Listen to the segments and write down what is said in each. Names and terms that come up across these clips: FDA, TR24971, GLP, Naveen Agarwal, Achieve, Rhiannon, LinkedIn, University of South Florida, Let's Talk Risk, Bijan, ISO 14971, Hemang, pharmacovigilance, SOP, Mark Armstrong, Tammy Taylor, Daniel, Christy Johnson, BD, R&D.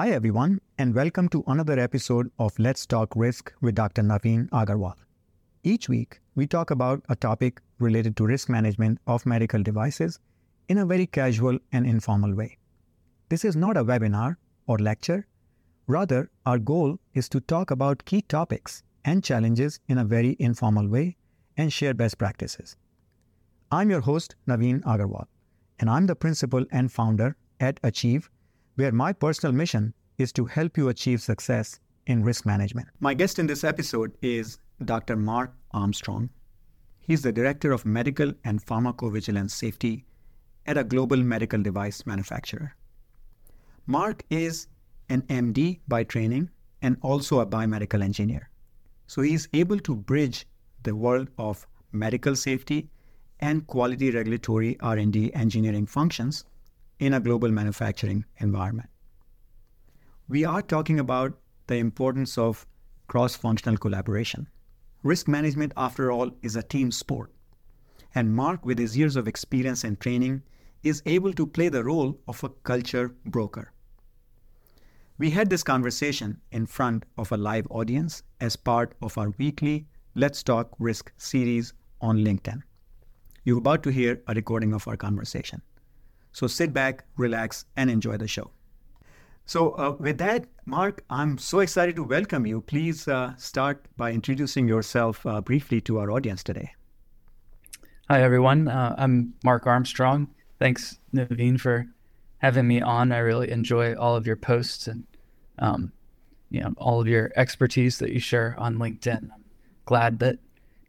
Hi everyone, and welcome to another episode of Let's Talk Risk with Dr. Naveen Agarwal. Each week, we talk about a topic related to risk management of medical devices in a very casual and informal way. This is not a webinar or lecture. Rather, our goal is to talk about key topics and challenges in a very informal way and share best practices. I'm your host, Naveen Agarwal, and I'm the principal and founder at Achieve, where my personal mission is to help you achieve success in risk management. My guest in this episode is Dr. Mark Armstrong. He's the Director of Medical and Pharmacovigilance Safety at a global medical device manufacturer. Mark is an MD by training and also a biomedical engineer. So he's able to bridge the world of medical safety and quality regulatory R&D engineering functions in a global manufacturing environment. We are talking about the importance of cross-functional collaboration. Risk management, after all, is a team sport. And Mark, with his years of experience and training, is able to play the role of a culture broker. We had this conversation in front of a live audience as part of our weekly Let's Talk Risk series on LinkedIn. You're about to hear a recording of our conversation. So sit back, relax, and enjoy the show. So with that, Mark, I'm so excited to welcome you. Please start by introducing yourself briefly to our audience today. Hi, everyone. I'm Mark Armstrong. Thanks, Naveen, for having me on. I really enjoy all of your posts and all of your expertise that you share on LinkedIn. I'm glad that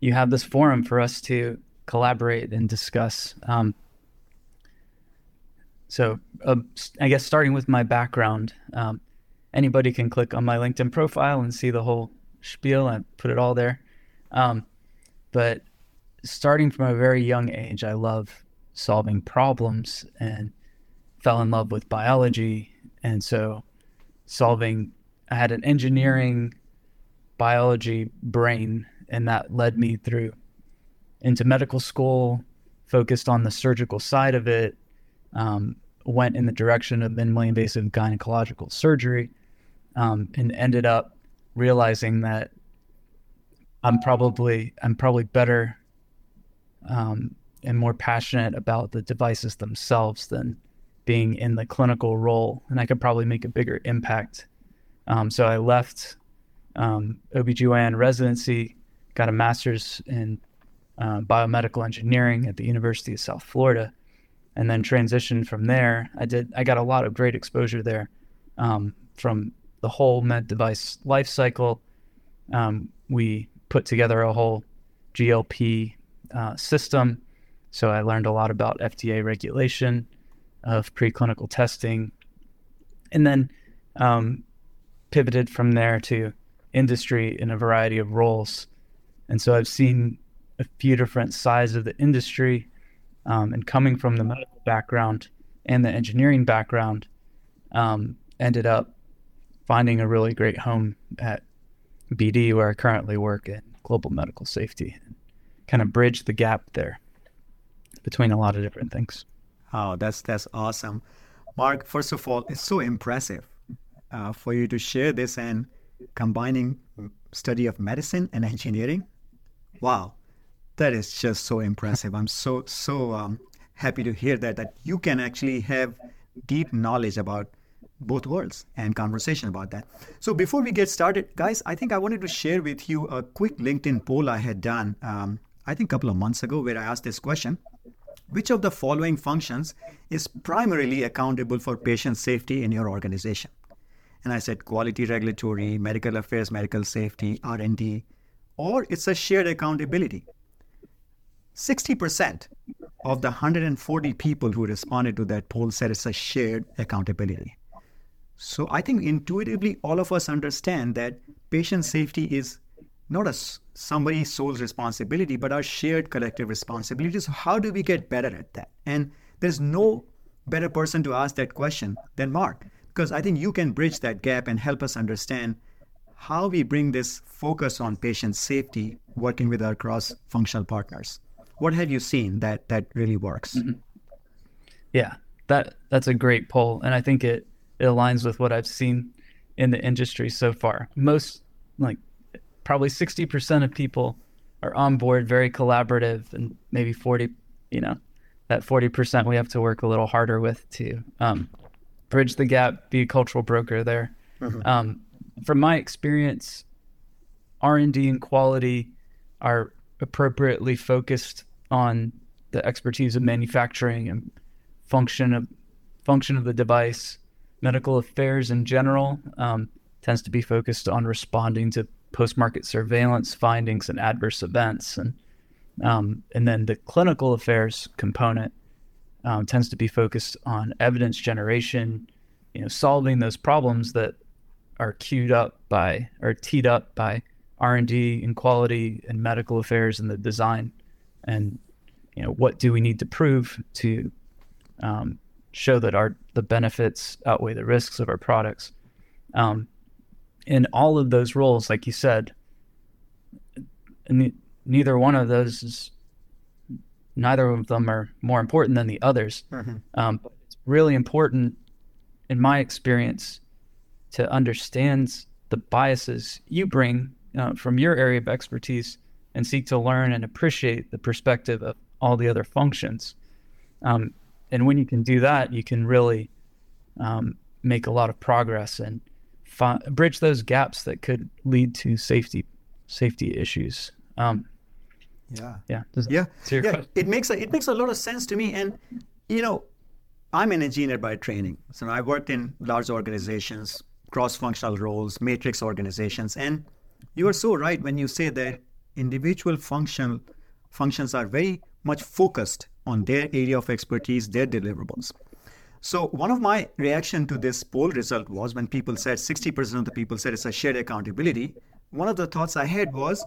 you have this forum for us to collaborate and discuss. So I guess starting with my background, anybody can click on my LinkedIn profile and see the whole spiel. I put it all there. But starting from a very young age, I love solving problems and fell in love with biology. And so I had an engineering biology brain, and that led me through into medical school, focused on the surgical side of it. Went in the direction of minimally invasive gynecological surgery, and ended up realizing that I'm probably better and more passionate about the devices themselves than being in the clinical role, and I could probably make a bigger impact. So I left OBGYN residency, got a master's in biomedical engineering at the University of South Florida, and then transitioned from there. I got a lot of great exposure there from the whole med device life cycle. We put together a whole GLP system. So I learned a lot about FDA regulation of preclinical testing, and then pivoted from there to industry in a variety of roles. And so I've seen a few different sides of the industry. And coming from the medical background and the engineering background, ended up finding a really great home at BD, where I currently work in global medical safety, and kind of bridge the gap there between a lot of different things. Oh, that's awesome. Mark, first of all, it's so impressive for you to share this and combining study of medicine and engineering. Wow. That is just so impressive. I'm so happy to hear that you can actually have deep knowledge about both worlds and conversation about that. So before we get started, guys, I think I wanted to share with you a quick LinkedIn poll I had done, I think a couple of months ago, where I asked this question: which of the following functions is primarily accountable for patient safety in your organization? And I said quality regulatory, medical affairs, medical safety, R&D, or it's a shared accountability. 60% of the 140 people who responded to that poll said it's a shared accountability. So I think intuitively, all of us understand that patient safety is not somebody's sole responsibility, but our shared collective responsibility. So how do we get better at that? And there's no better person to ask that question than Mark, because I think you can bridge that gap and help us understand how we bring this focus on patient safety working with our cross-functional partners. What have you seen that really works? Mm-hmm. Yeah, that's a great poll. And I think it it aligns with what I've seen in the industry so far. Most, like probably 60% of people are on board, very collaborative, and maybe 40, that 40% we have to work a little harder with to bridge the gap, be a cultural broker there. Mm-hmm. From my experience, R&D and quality are appropriately focused on the expertise of manufacturing and function of the device. Medical affairs in general tends to be focused on responding to post-market surveillance findings and adverse events, and then the clinical affairs component tends to be focused on evidence generation, solving those problems that are teed up by R&D and quality and medical affairs and the design, and what do we need to prove to show that the benefits outweigh the risks of our products. In all of those roles, like you said, neither of them are more important than the others. Mm-hmm. But it's really important, in my experience, to understand the biases you bring from your area of expertise and seek to learn and appreciate the perspective of all the other functions. And when you can do that, you can really make a lot of progress and bridge those gaps that could lead to safety issues. It makes a lot of sense to me. And I'm an engineer by training, so I worked in large organizations, cross-functional roles, matrix organizations. And you are so right when you say that individual functions are very much focused on their area of expertise, their deliverables. So one of my reaction to this poll result was, when people said 60% of the people said it's a shared accountability, one of the thoughts I had was,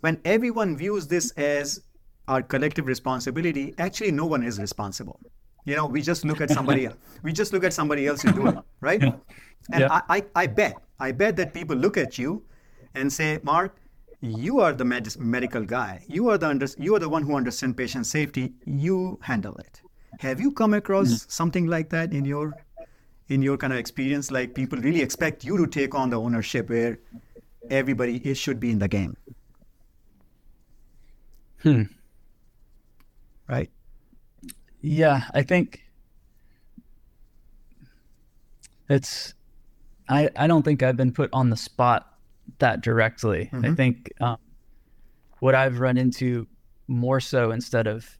when everyone views this as our collective responsibility, actually no one is responsible. We just look at somebody else. We just look at somebody else who's doing it, right? Yeah. And yeah. I bet that people look at you and say, Mark, you are the medical guy. You are the one who understands patient safety. You handle it. Have you come across something like that in your kind of experience? Like, people really expect you to take on the ownership where everybody should be in the game. Right. Yeah, I think it's. I don't think I've been put on the spot that directly. Mm-hmm. I think what I've run into more so, instead of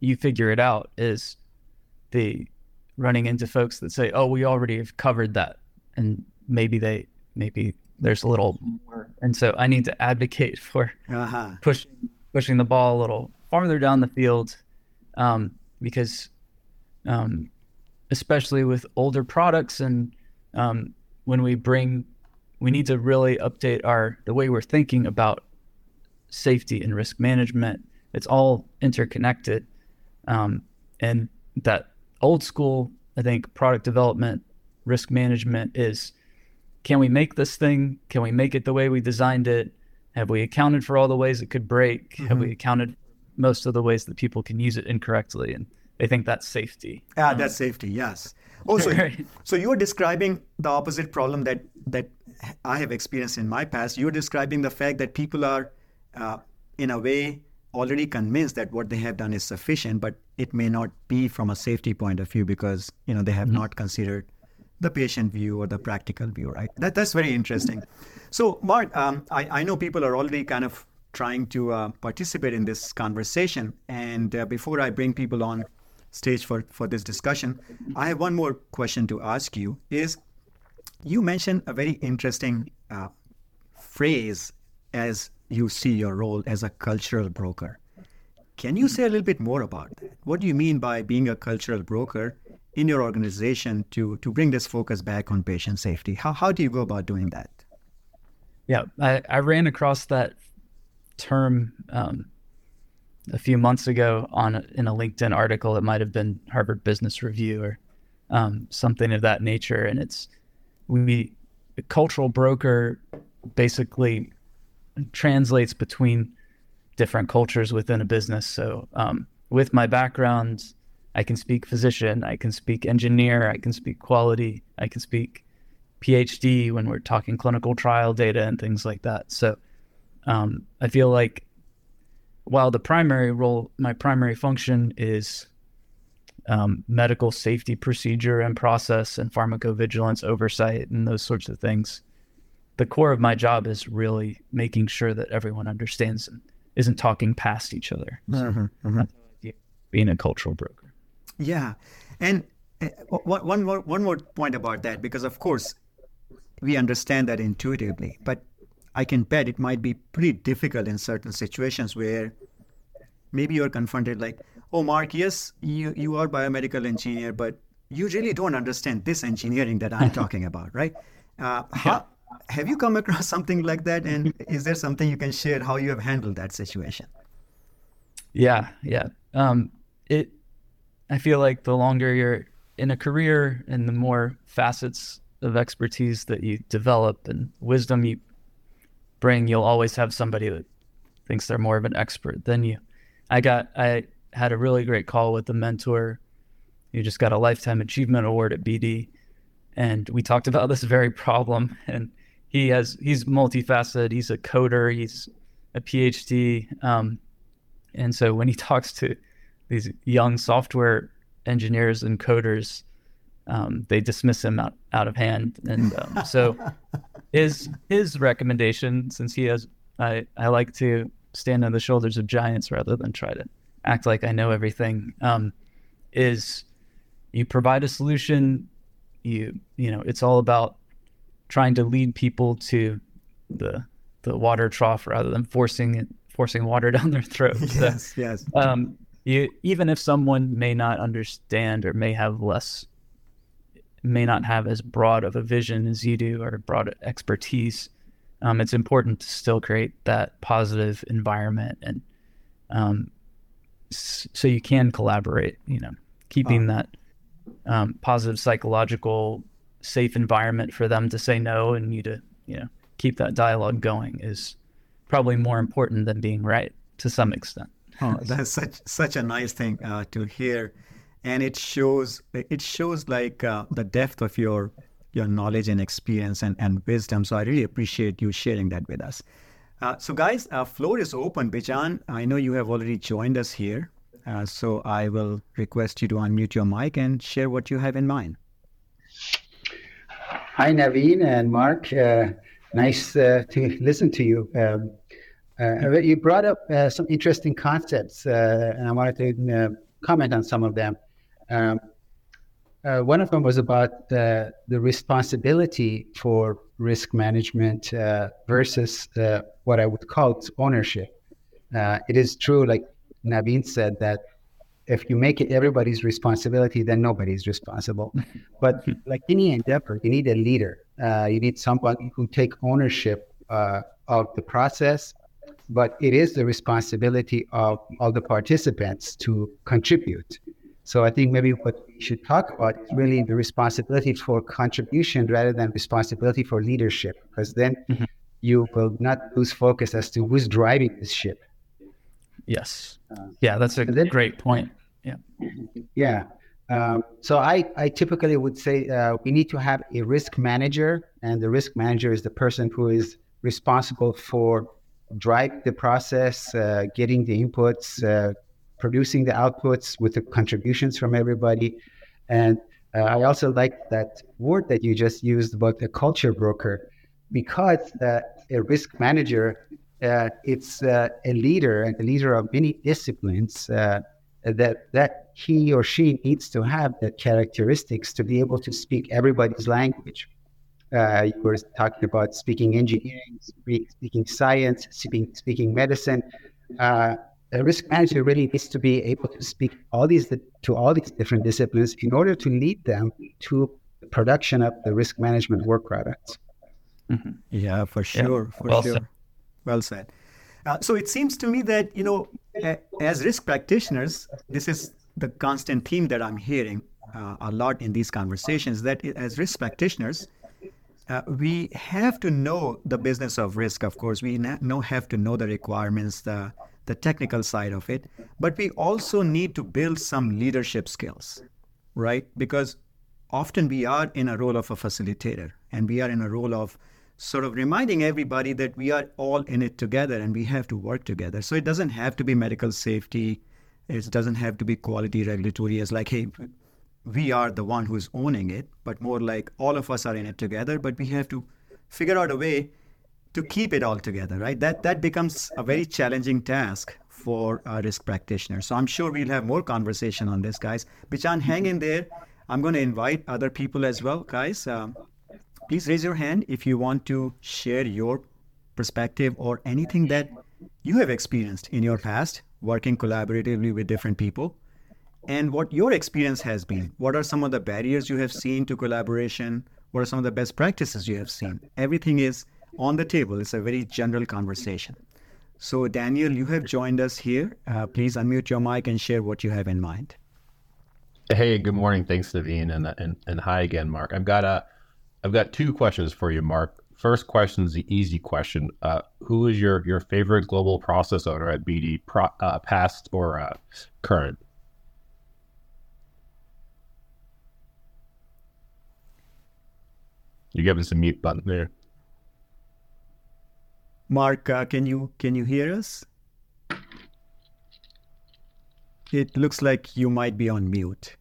you figure it out, is the running into folks that say, oh, we already have covered that, and maybe there's a little more, and so I need to advocate for pushing the ball a little farther down the field, because especially with older products, and when we need to really update the way we're thinking about safety and risk management. It's all interconnected. And that old school, I think, product development, risk management is, can we make this thing? Can we make it the way we designed it? Have we accounted for all the ways it could break? Mm-hmm. Have we accounted for most of the ways that people can use it incorrectly? And they think that's safety. That's safety, yes. Also, so you're describing the opposite problem that I have experienced in my past. You're describing the fact that people are, in a way, already convinced that what they have done is sufficient, but it may not be from a safety point of view because, they have not considered the patient view or the practical view, right? That's very interesting. So, Mark, I know people are already kind of trying to participate in this conversation. And before I bring people on stage for this discussion, I have one more question to ask you is, you mentioned a very interesting phrase as you see your role as a cultural broker. Can you say a little bit more about that? What do you mean by being a cultural broker in your organization to bring this focus back on patient safety? How do you go about doing that? Yeah, I ran across that term a few months ago in a LinkedIn article. It might have been Harvard Business Review or something of that nature. And a cultural broker basically translates between different cultures within a business. So with my background, I can speak physician, I can speak engineer, I can speak quality, I can speak PhD when we're talking clinical trial data and things like that. So I feel like while the primary role, my primary function is medical safety procedure and process and pharmacovigilance oversight and those sorts of things, the core of my job is really making sure that everyone understands and isn't talking past each other. So being a cultural broker. Yeah. And one more point about that, because of course we understand that intuitively, but I can bet it might be pretty difficult in certain situations where maybe you're confronted like, oh, Mark, yes, you are biomedical engineer, but you really don't understand this engineering that I'm talking about, right? Have you come across something like that? And is there something you can share how you have handled that situation? Yeah. I feel like the longer you're in a career and the more facets of expertise that you develop and wisdom you bring, you'll always have somebody that thinks they're more of an expert than you. I had a really great call with a mentor who just got a Lifetime Achievement Award at BD. And we talked about this very problem, and he's multifaceted. He's a coder, he's a PhD. And so when he talks to these young software engineers and coders, they dismiss him out of hand. And so his recommendation, since he has, I like to stand on the shoulders of giants rather than try to act like I know everything, is you provide a solution. You know, it's all about trying to lead people to the water trough rather than forcing water down their throat. Yes, so, yes. Even if someone may not understand or may not have as broad of a vision as you do or broad expertise, it's important to still create that positive environment, and so you can collaborate. You know, keeping that positive psychological safe environment for them to say no and you to, you know, keep that dialogue going is probably more important than being right to some extent. Oh, that's such a nice thing to hear, and it shows like the depth of your knowledge and experience and wisdom. So I really appreciate you sharing that with us. So guys, our floor is open. Bijan, I know you have already joined us here. So I will request you to unmute your mic and share what you have in mind. Hi, Naveen and Mark. Nice to listen to you. You brought up some interesting concepts, and I wanted to comment on some of them. One of them was about the responsibility for risk management versus what I would call ownership. It is true, like Naveen said, that if you make it everybody's responsibility, then nobody's responsible. But like any endeavor, you need a leader. You need someone who take ownership of the process, but it is the responsibility of all the participants to contribute. So I think maybe what we should talk about is really the responsibility for contribution rather than responsibility for leadership, because then you will not lose focus as to who's driving this ship. Yes. Yeah, that's a great point. Yeah. So I typically would say we need to have a risk manager, and the risk manager is the person who is responsible for driving the process, getting the inputs, producing the outputs with the contributions from everybody. And I also like that word that you just used about the culture broker, because a risk manager, it's a leader, and a leader of many disciplines, that he or she needs to have the characteristics to be able to speak everybody's language. You were talking about speaking engineering, speaking science, speaking medicine. A risk manager really needs to be able to speak to all these different disciplines in order to lead them to the production of the risk management work products. Mm-hmm. Yeah, for sure. Yeah, well said. Well said. So it seems to me that, you know, as risk practitioners, this is the constant theme that I'm hearing a lot in these conversations, that as risk practitioners, we have to know the business of risk, of course. We have to know the requirements, the the technical side of it, but we also need to build some leadership skills, right? Because often we are in a role of a facilitator, and we are in a role of sort of reminding everybody that we are all in it together and we have to work together. So it doesn't have to be medical safety. It doesn't have to be quality regulatory as like, hey, we are the one who's owning it, but more like all of us are in it together, but we have to figure out a way to keep it all together, right? That becomes a very challenging task for a risk practitioner. So I'm sure we'll have more conversation on this, guys. Bijan, hang in there. I'm going to invite other people as well, guys. Please raise your hand if you want to share your perspective or anything that you have experienced in your past working collaboratively with different people and what your experience has been. What are some of the barriers you have seen to collaboration? What are some of the best practices you have seen? Everything is on the table. It's a very general conversation. So Daniel, you have joined us here. Please unmute your mic and share what you have in mind. Hey, good morning. Thanks, Naveen, and hi again, Mark. I've got two questions for you, Mark. First question is the easy question. Who is your favorite global process owner at BD, past or current? You're giving us a mute button there. Mark, can you hear us? It looks like you might be on mute.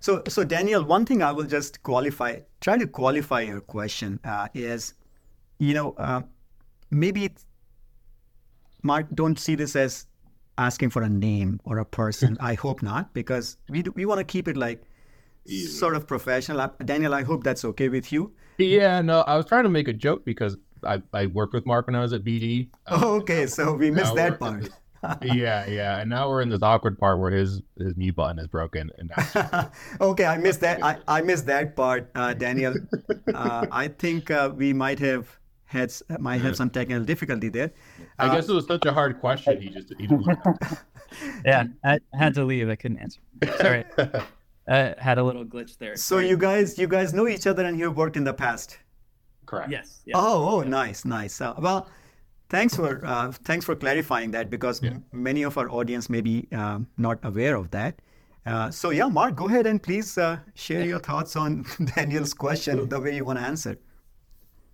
So Daniel, one thing I will just try to qualify your question is, maybe Mark, don't see this as asking for a name or a person. I hope not, because we want to keep it like sort of professional. Daniel, I hope that's okay with you. Yeah, no, I was trying to make a joke because I worked with Mark when I was at BD. Okay, so we missed that part. Yeah. And now we're in this awkward part where his mute button is broken. And okay, I missed that. I missed that part, Daniel. I think we might have some technical difficulty there. I guess it was such a hard question. He just yeah, I had to leave. I couldn't answer. Sorry, had a little glitch there. So right. You guys know each other and you've worked in the past. Correct. Yes. Oh, yeah. Nice. Well. Thanks for clarifying that, because many of our audience may be not aware of that. So, Mark, go ahead and please share your thoughts on Daniel's question, the way you want to answer.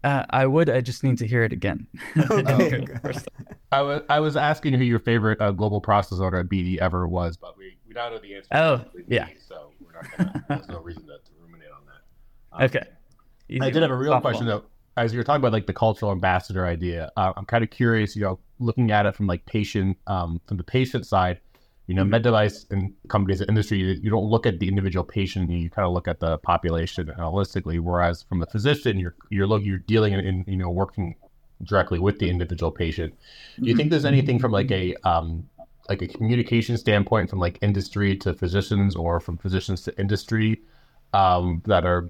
I just need to hear it again. Okay. I was asking who your favorite global process owner at BD ever was, but we don't know the answer. Oh, yeah. So we're not gonna, there's no reason to ruminate on that. Okay. Easy. I did have a real question, though. As you were talking about, like, the cultural ambassador idea, I'm kind of curious, looking at it from like from the patient side, med device and companies, industry, you don't look at the individual patient, you kind of look at the population holistically. Whereas from the physician, you're dealing in working directly with the individual patient. Do you think there's anything from like a communication standpoint from like industry to physicians or from physicians to industry that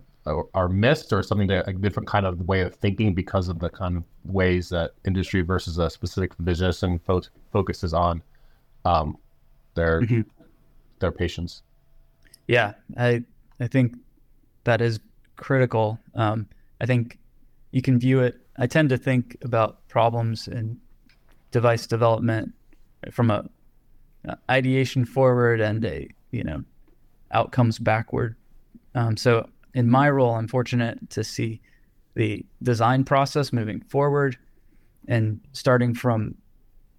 are missed, or something that a different kind of way of thinking because of the kind of ways that industry versus a specific physician focuses on their patients? Yeah, I think that is critical. I think you can view it. I tend to think about problems in device development from a ideation forward and a outcomes backward. So. In my role, I'm fortunate to see the design process moving forward and starting from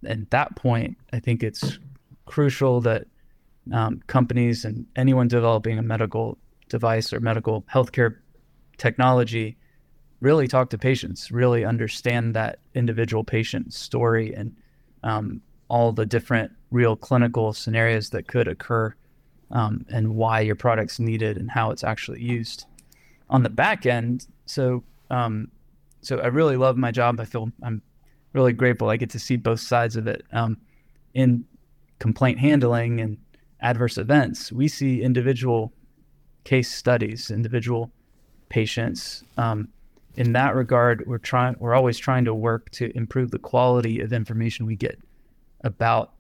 at that point. I think it's crucial that companies and anyone developing a medical device or medical healthcare technology really talk to patients, really understand that individual patient story and all the different real clinical scenarios that could occur. And why your product's needed and how it's actually used on the back end. So I really love my job. I'm really grateful I get to see both sides of it. In complaint handling and adverse events, we see individual case studies, individual patients. In that regard, we're always trying to work to improve the quality of information we get about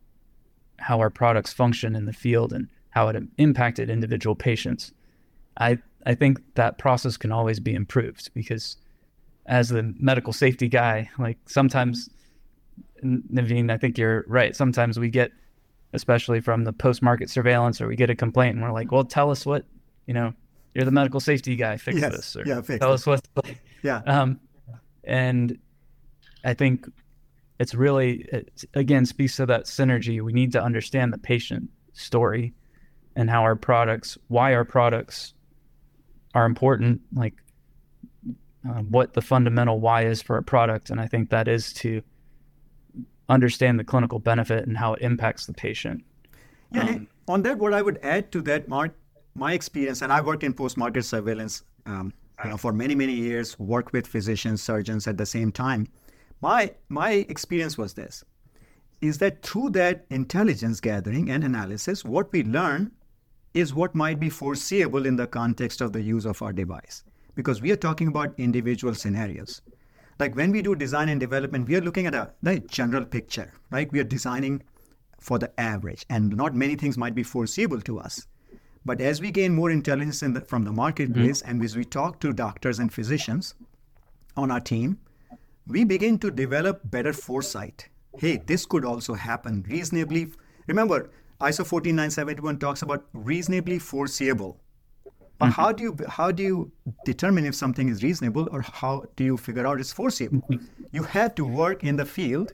how our products function in the field and how it impacted individual patients. I think that process can always be improved, because as the medical safety guy, like sometimes Naveen, I think you're right. Sometimes we get, especially from the post-market surveillance, or we get a complaint and we're like, well, tell us what, you know, you're the medical safety guy, fix this. Or tell us what's like. Yeah. And I think it's really, it, again, speaks to that synergy. We need to understand the patient story and how our products, why our products are important, like what the fundamental why is for a product. And I think that is to understand the clinical benefit and how it impacts the patient. Yeah, on that, what I would add to that, Mark, my experience, and I worked in post-market surveillance for many, many years, worked with physicians, surgeons at the same time. My experience was this, is that through that intelligence gathering and analysis, what we learn is what might be foreseeable in the context of the use of our device, because we are talking about individual scenarios. Like when we do design and development, we are looking at the general picture, right? We are designing for the average, and not many things might be foreseeable to us. But as we gain more intelligence from the marketplace, and as we talk to doctors and physicians on our team, we begin to develop better foresight. Hey, this could also happen reasonably. Remember, ISO 14971 talks about reasonably foreseeable. But how do you determine if something is reasonable, or how do you figure out it's foreseeable? You have to work in the field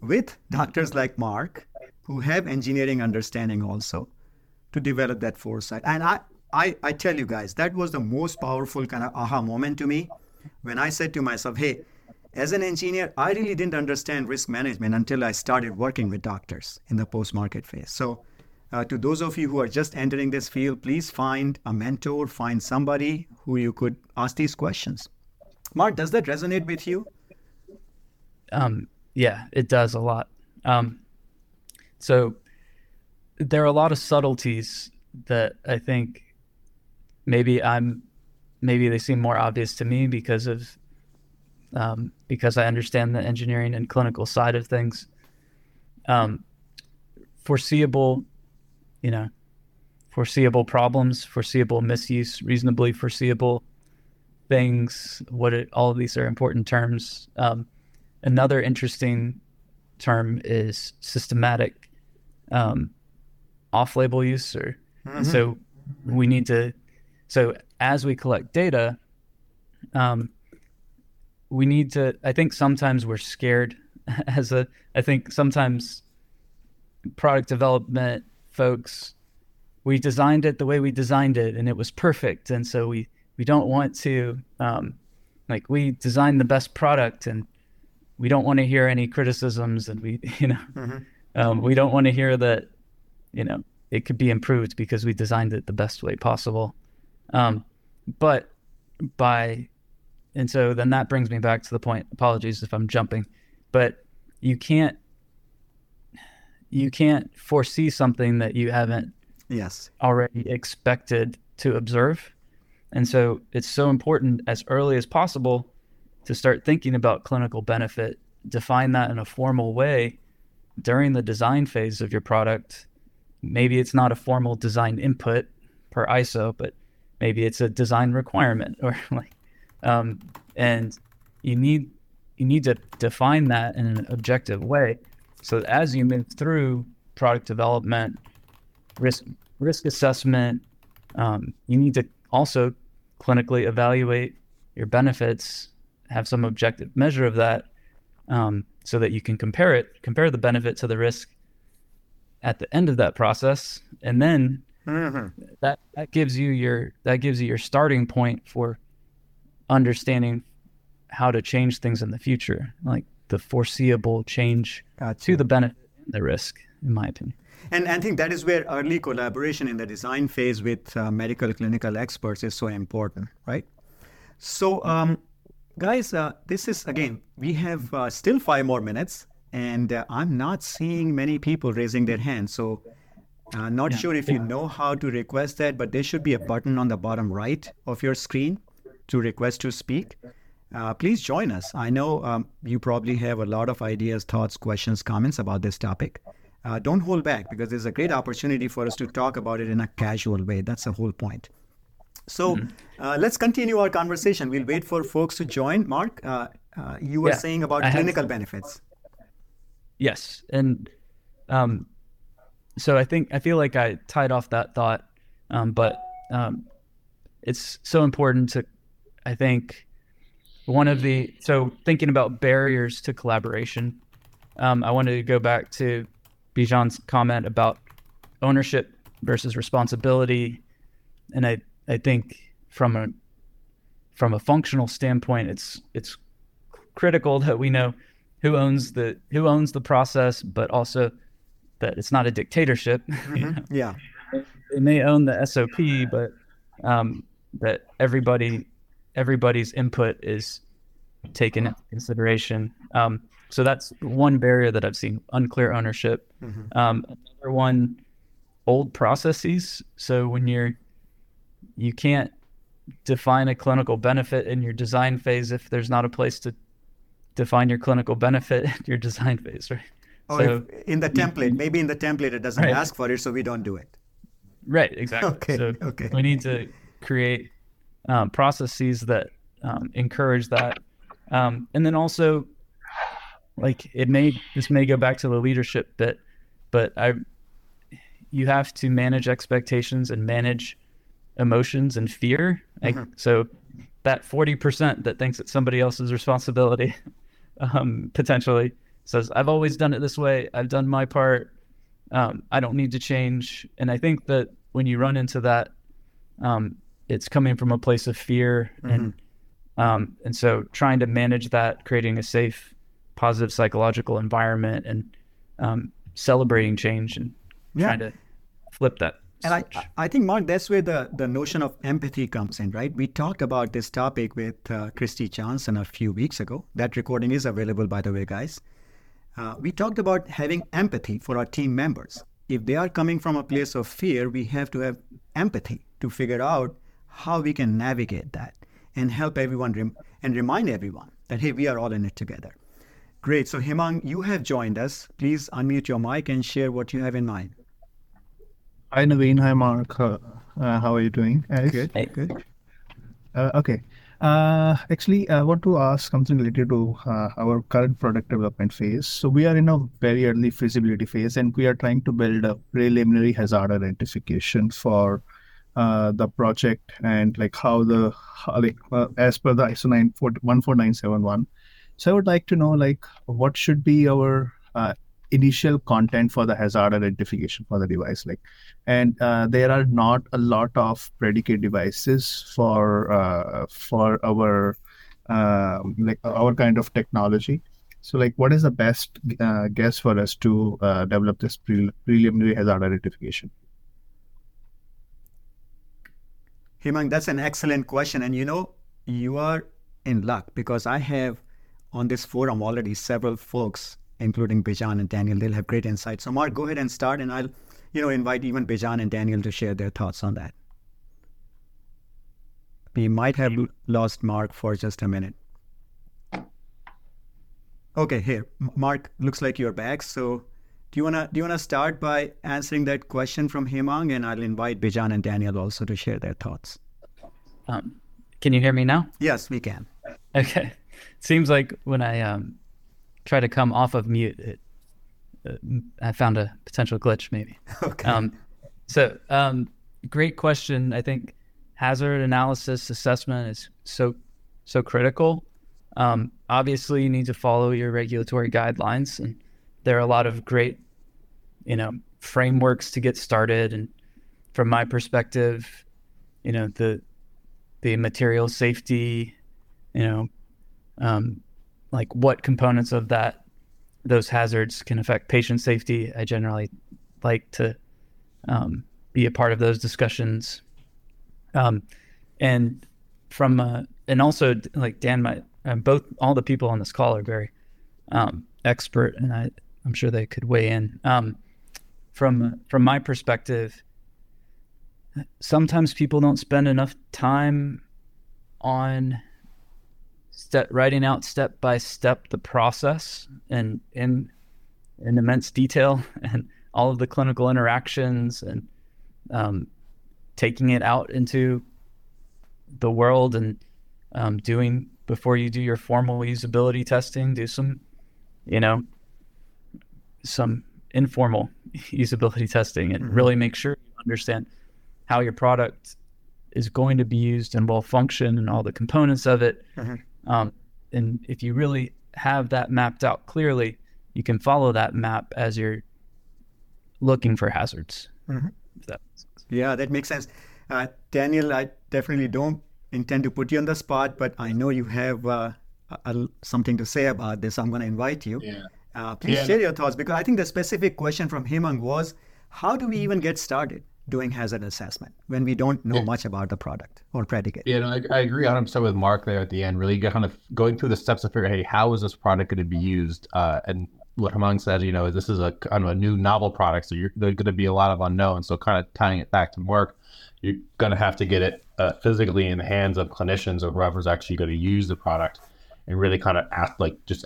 with doctors like Mark, who have engineering understanding also, to develop that foresight. And I tell you guys, that was the most powerful kind of aha moment to me when I said to myself, hey, as an engineer, I really didn't understand risk management until I started working with doctors in the post-market phase. So to those of you who are just entering this field, please find a mentor, find somebody who you could ask these questions. Mark, does that resonate with you? Yeah, it does a lot. So there are a lot of subtleties that I think maybe they seem more obvious to me because I understand the engineering and clinical side of things. Foreseeable, you know, foreseeable problems, foreseeable misuse, reasonably foreseeable things. All of these are important terms. Another interesting term is systematic off-label use. So we need to. So as we collect data, we need to, I think sometimes we're scared I think sometimes product development folks, we designed it the way we designed it and it was perfect. And so we don't want to, we designed the best product and we don't want to hear any criticisms, and we don't want to hear that, it could be improved because we designed it the best way possible. And so then that brings me back to the point, apologies if I'm jumping, but you can't foresee something that you haven't already expected to observe. And so it's so important as early as possible to start thinking about clinical benefit, define that in a formal way during the design phase of your product. Maybe it's not a formal design input per ISO, but maybe it's a design requirement or like. And you need to define that in an objective way, so that as you move through product development, risk assessment, you need to also clinically evaluate your benefits, have some objective measure of that, so that you can compare the benefit to the risk at the end of that process, and then that gives you your starting point for understanding how to change things in the future, like the foreseeable change to the benefit and the risk, in my opinion. And I think that is where early collaboration in the design phase with medical clinical experts is so important, right? So guys, this is, again, we have still 5 more minutes, and I'm not seeing many people raising their hands. So not sure if you know how to request that, but there should be a button on the bottom right of your screen to request to speak. Please join us. I know you probably have a lot of ideas, thoughts, questions, comments about this topic. Don't hold back, because there's a great opportunity for us to talk about it in a casual way. That's the whole point. So let's continue our conversation. We'll wait for folks to join. Mark, you were saying about clinical benefits. Yes. And so I feel like I tied off that thought, but it's so important to, I think, so thinking about barriers to collaboration, I wanted to go back to Bijan's comment about ownership versus responsibility. And I think from a functional standpoint, it's critical that we know who owns the process, but also that it's not a dictatorship. Mm-hmm. You know? Yeah. They may own the SOP, but that everybody's input is taken into consideration. So that's one barrier that I've seen, unclear ownership. Mm-hmm. Another one, old processes. So when you can't define a clinical benefit in your design phase if there's not a place to define your clinical benefit in your design phase, right? Or so, maybe in the template it doesn't ask for it, so we don't do it. Right, exactly. Okay, so okay. We need to create processes that encourage that. And then also, like, this may go back to the leadership bit, but you have to manage expectations and manage emotions and fear. Like, mm-hmm. So that 40% that thinks it's somebody else's responsibility potentially says, I've always done it this way. I've done my part. I don't need to change. And I think that when you run into that, it's coming from a place of fear. Mm-hmm. And so trying to manage that, creating a safe, positive psychological environment and celebrating change and trying to flip that. And I think, Mark, that's where the notion of empathy comes in, right? We talked about this topic with Christy Johnson a few weeks ago. That recording is available, by the way, guys. We talked about having empathy for our team members. If they are coming from a place of fear, we have to have empathy to figure out how we can navigate that and help everyone and remind everyone that, hey, we are all in it together. Great. So, Hemang, you have joined us. Please unmute your mic and share what you have in mind. Hi, Naveen. Hi, Mark. How are you doing? Good. Hey. Good. Okay. Actually, I want to ask something related to our current product development phase. So we are in a very early feasibility phase, and we are trying to build a preliminary hazard identification for the project and like as per the ISO 14971. So I would like to know, like, what should be our initial content for the hazard identification for the device, and there are not a lot of predicate devices for our kind of technology. So, like, what is the best guess for us to develop this preliminary hazard identification? Hemang, that's an excellent question, and you are in luck because I have on this forum already several folks, including Bijan and Daniel. They'll have great insights. So Mark, go ahead and start, and I'll, invite even Bijan and Daniel to share their thoughts on that. We might have lost Mark for just a minute. Okay, here, Mark, looks like you're back. So do you wanna start by answering that question from Hemang, and I'll invite Bijan and Daniel also to share their thoughts. Can you hear me now? Yes, we can. Okay. Seems like when I try to come off of mute, I found a potential glitch maybe. Okay. So great question. I think hazard analysis assessment is so critical. Obviously you need to follow your regulatory guidelines, and there are a lot of great, frameworks to get started. And from my perspective, the material safety, like what components of those hazards can affect patient safety. I generally like to be a part of those discussions. And from, and also like Dan, all the people on this call are very expert, and I'm sure they could weigh in. From my perspective, sometimes people don't spend enough time on writing out step by step the process and in immense detail, and all of the clinical interactions, and taking it out into the world, and doing, before you do your formal usability testing, do some some informal usability testing and really make sure you understand how your product is going to be used and will function and all the components of it. And if you really have that mapped out clearly, you can follow that map as you're looking for hazards. Yeah, that makes sense. Daniel, I definitely don't intend to put you on the spot, but I know you have something to say about this. I'm going to invite you. Please share your thoughts, because I think the specific question from Hemang was, how do we even get started doing hazard assessment when we don't know much about the product or predicate? I agree. I'm starting with Mark there at the end, really kind of going through the steps of figuring, hey, how is this product going to be used? And what Hemang said, you know, this is a new novel product, so there's going to be a lot of unknowns. So kind of tying it back to Mark, you're going to have to get it physically in the hands of clinicians or whoever's actually going to use the product, and really kind of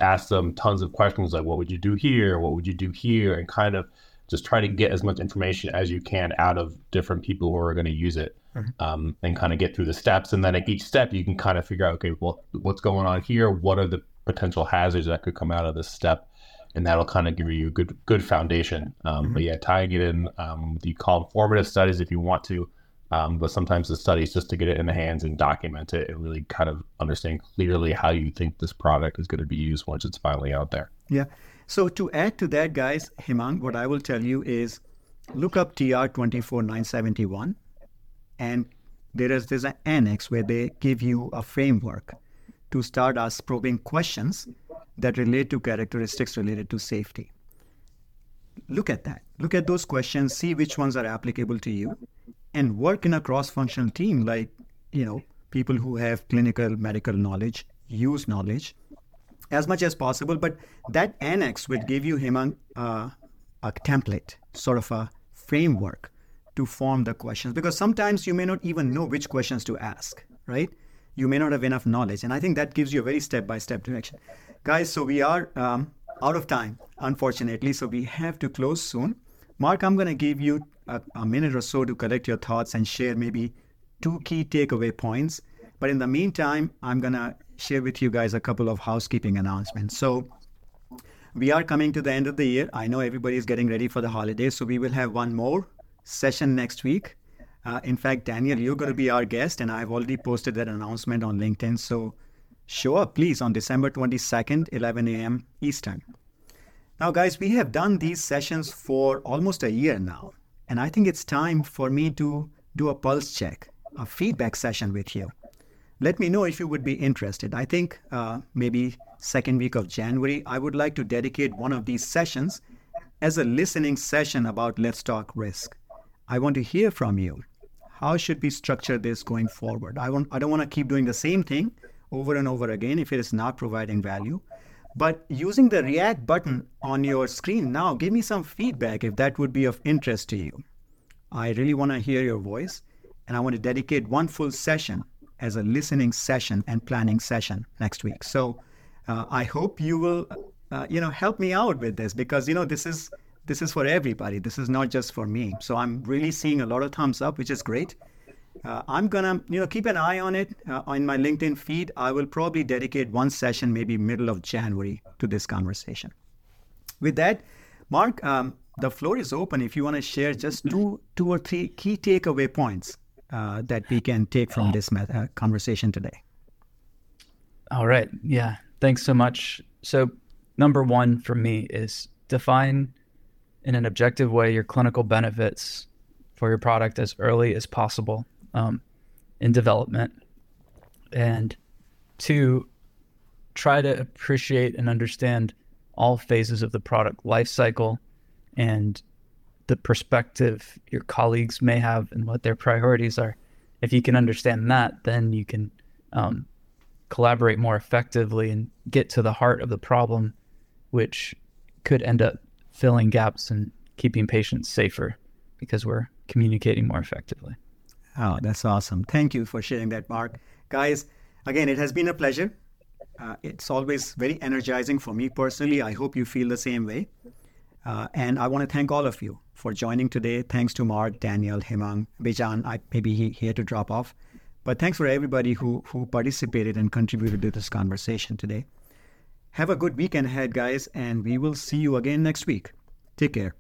ask them tons of questions, like what would you do here? What would you do here? And kind of just try to get as much information as you can out of different people who are going to use it, and kind of get through the steps. And then at each step, you can kind of figure out, okay, well, what's going on here? What are the potential hazards that could come out of this step? And that'll kind of give you a good foundation. But yeah, tying it in, you call them formative studies if you want to, but sometimes the studies just to get it in the hands and document it and really kind of understand clearly how you think this product is going to be used once it's finally out there. Yeah. So to add to that, guys, Hemang, what I will tell you is look up TR24971, and there's an annex where they give you a framework to start us probing questions that relate to characteristics related to safety. Look at that. Look at those questions, see which ones are applicable to you, and work in a cross-functional team, like, you know, people who have clinical, medical knowledge, use knowledge, as much as possible. But that annex would give you, Hemang, a template, sort of a framework to form the questions, because sometimes you may not even know which questions to ask, right? You may not have enough knowledge. And I think that gives you a very step-by-step direction. Guys, so we are out of time, unfortunately, so we have to close soon. Mark, I'm going to give you a minute or so to collect your thoughts and share maybe two key takeaway points. But in the meantime, I'm going to share with you guys a couple of housekeeping announcements. So we are coming to the end of the year. I know everybody is getting ready for the holidays, so we will have one more session next week. In fact, Daniel, you're going to be our guest, and I've already posted that announcement on LinkedIn. So show up, please, on December 22nd, 11 a.m. Eastern. Now, guys, we have done these sessions for almost a year now, and I think it's time for me to do a pulse check, a feedback session with you. Let me know if you would be interested. I think maybe second week of January, I would like to dedicate one of these sessions as a listening session about Let's Talk Risk. I want to hear from you. How should we structure this going forward? I don't want to keep doing the same thing over and over again if it is not providing value. But using the react button on your screen now, give me some feedback if that would be of interest to you. I really want to hear your voice, and I want to dedicate one full session as a listening session and planning session next week. So I hope you will, help me out with this, because, this is for everybody. This is not just for me. So I'm really seeing a lot of thumbs up, which is great. I'm going to, keep an eye on it on my LinkedIn feed. I will probably dedicate one session, maybe middle of January, to this conversation. With that, Mark, the floor is open. If you want to share just two or three key takeaway points that we can take from this conversation today. All right. Yeah. Thanks so much. So number one for me is define in an objective way your clinical benefits for your product as early as possible in development. And two, try to appreciate and understand all phases of the product lifecycle and the perspective your colleagues may have and what their priorities are. If you can understand that, then you can collaborate more effectively and get to the heart of the problem, which could end up filling gaps and keeping patients safer because we're communicating more effectively. Oh, that's awesome. Thank you for sharing that, Mark. Guys, again, it has been a pleasure. It's always very energizing for me personally. I hope you feel the same way. And I want to thank all of you for joining today. Thanks to Mark, Daniel, Hemang, Bijan. I may be here to drop off. But thanks for everybody who participated and contributed to this conversation today. Have a good weekend ahead, guys, and we will see you again next week. Take care.